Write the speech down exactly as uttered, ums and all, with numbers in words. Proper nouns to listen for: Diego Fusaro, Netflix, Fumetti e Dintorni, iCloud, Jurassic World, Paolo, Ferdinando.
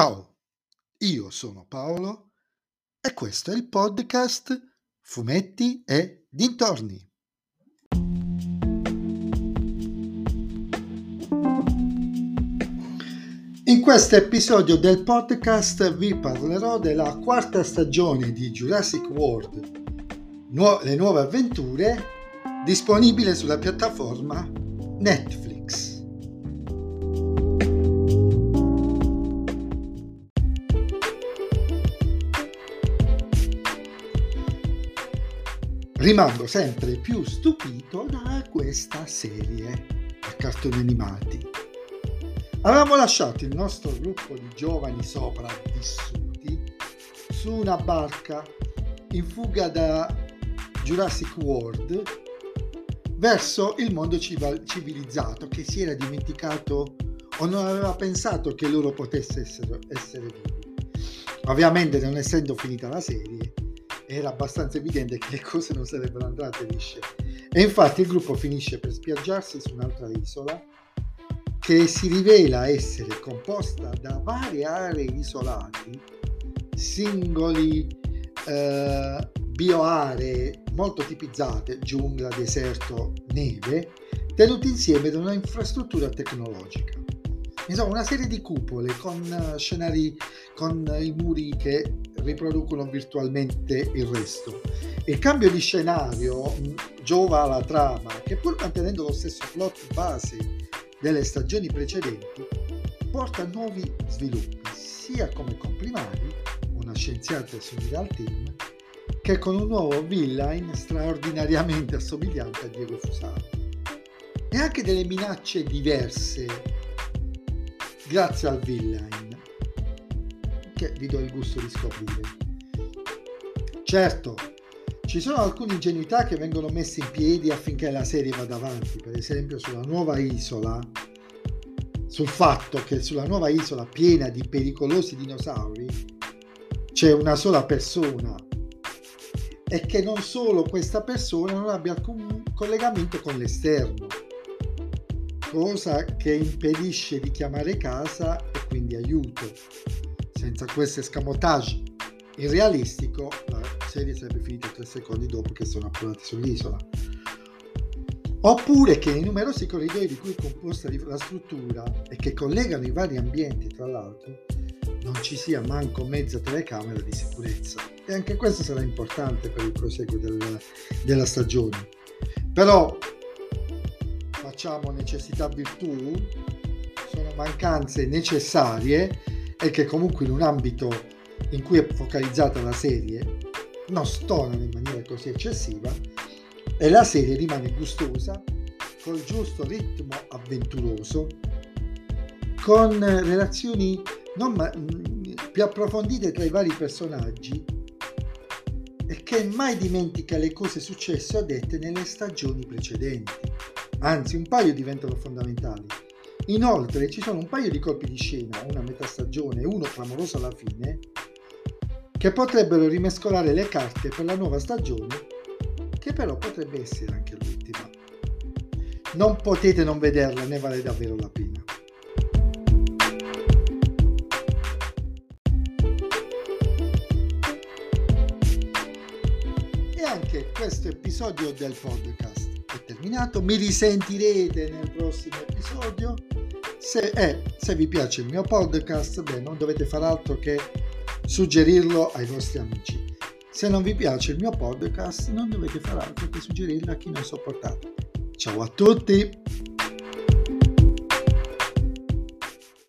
Ciao, io sono Paolo e questo è il podcast Fumetti e Dintorni. In questo episodio del podcast vi parlerò della quarta stagione di Jurassic World, nu- le nuove avventure, disponibile sulla piattaforma Netflix. Rimango sempre più stupito da questa serie a cartoni animati. Avevamo lasciato il nostro gruppo di giovani sopravvissuti su una barca in fuga da Jurassic World verso il mondo civilizzato, che si era dimenticato o non aveva pensato che loro potessero essere, essere vivi. Ovviamente, non essendo finita la serie, era abbastanza evidente che le cose non sarebbero andate lisce, e infatti il gruppo finisce per spiaggiarsi su un'altra isola che si rivela essere composta da varie aree isolate, singoli eh, bioaree molto tipizzate, giungla, deserto, neve, tenuti insieme da un'infrastruttura tecnologica. Insomma, una serie di cupole con scenari, con i muri che riproducono virtualmente il resto. Il cambio di scenario giova alla trama, che pur mantenendo lo stesso plot base delle stagioni precedenti, porta a nuovi sviluppi, sia come comprimari, una scienziata si unirà al team, che con un nuovo villain straordinariamente assomigliante a Diego Fusaro. E anche delle minacce diverse grazie al villain, che vi do il gusto di scoprire. Certo, ci sono alcune ingenuità che vengono messe in piedi affinché la serie vada avanti, per esempio sulla nuova isola, sul fatto che sulla nuova isola piena di pericolosi dinosauri c'è una sola persona e che non solo questa persona non abbia alcun collegamento con l'esterno, cosa che impedisce di chiamare casa e quindi aiuto. Senza questo escamotage irrealistico, la serie sarebbe finita tre secondi dopo che sono approdati sull'isola. Oppure che i numerosi corridoi di cui è composta la struttura e che collegano i vari ambienti tra l'altro non ci sia manco mezza telecamera di sicurezza. E anche questo sarà importante per il proseguo del, della stagione. Però facciamo necessità virtù, sono mancanze necessarie e che comunque in un ambito in cui è focalizzata la serie non stonano in maniera così eccessiva e la serie rimane gustosa, col giusto ritmo avventuroso, con relazioni non ma- più approfondite tra i vari personaggi e che mai dimentica le cose successe o dette nelle stagioni precedenti, anzi un paio diventano fondamentali. Inoltre ci sono un paio di colpi di scena, una a metà stagione e uno clamoroso alla fine, che potrebbero rimescolare le carte per la nuova stagione, che però potrebbe essere anche l'ultima. Non potete non vederla, ne vale davvero la pena. E anche questo episodio del podcast è terminato. Mi risentirete nel prossimo episodio. Se, eh, se vi piace il mio podcast, beh, non dovete far altro che suggerirlo ai vostri amici. Se non vi piace il mio podcast, non dovete far altro che suggerirlo a chi non sopportate. Ciao a tutti!